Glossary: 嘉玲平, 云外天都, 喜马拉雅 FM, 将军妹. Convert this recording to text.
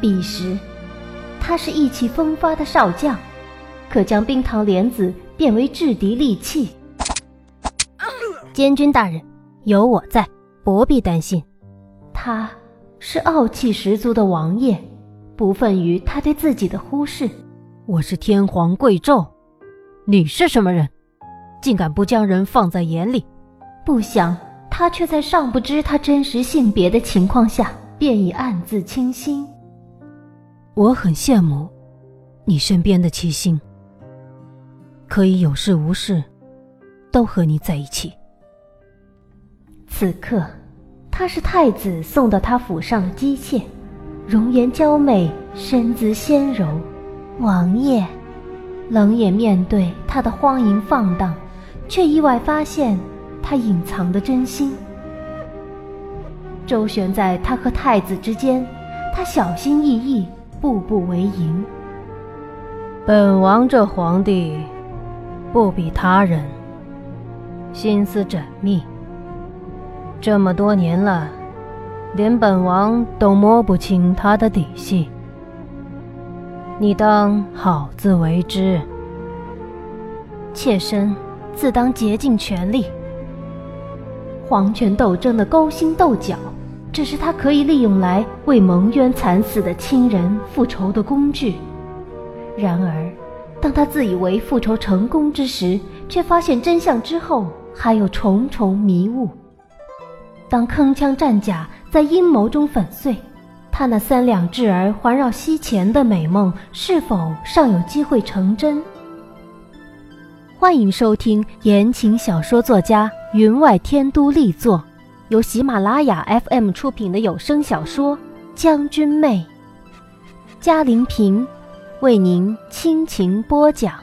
彼时，他是意气风发的少将，可将冰糖莲子变为制敌利器。监军大人，有我在，不必担心。他是傲气十足的王爷，不愤于他对自己的忽视。我是天皇贵胄，你是什么人，竟敢不将人放在眼里？不想他却在尚不知他真实性别的情况下，便已暗自倾心。我很羡慕你身边的七星，可以有事无事都和你在一起。此刻她是太子送到她府上的姬妾，容颜娇美，身姿纤柔。王爷冷眼面对她的荒淫放荡，却意外发现她隐藏的真心。周旋在她和太子之间，她小心翼翼，步步为营。本王这皇帝不比他人，心思缜密，这么多年了，连本王都摸不清他的底细。你当好自为之。妾身自当竭尽全力。皇权斗争的勾心斗角，这是他可以利用来为蒙冤惨死的亲人复仇的工具。然而当他自以为复仇成功之时，却发现真相之后还有重重迷雾。当铿锵战甲在阴谋中粉碎，他那三两稚儿环绕膝前的美梦是否尚有机会成真？欢迎收听言情小说作家云外天都力作，由喜马拉雅 FM 出品的有声小说《将军妹》，嘉玲平为您倾情播讲。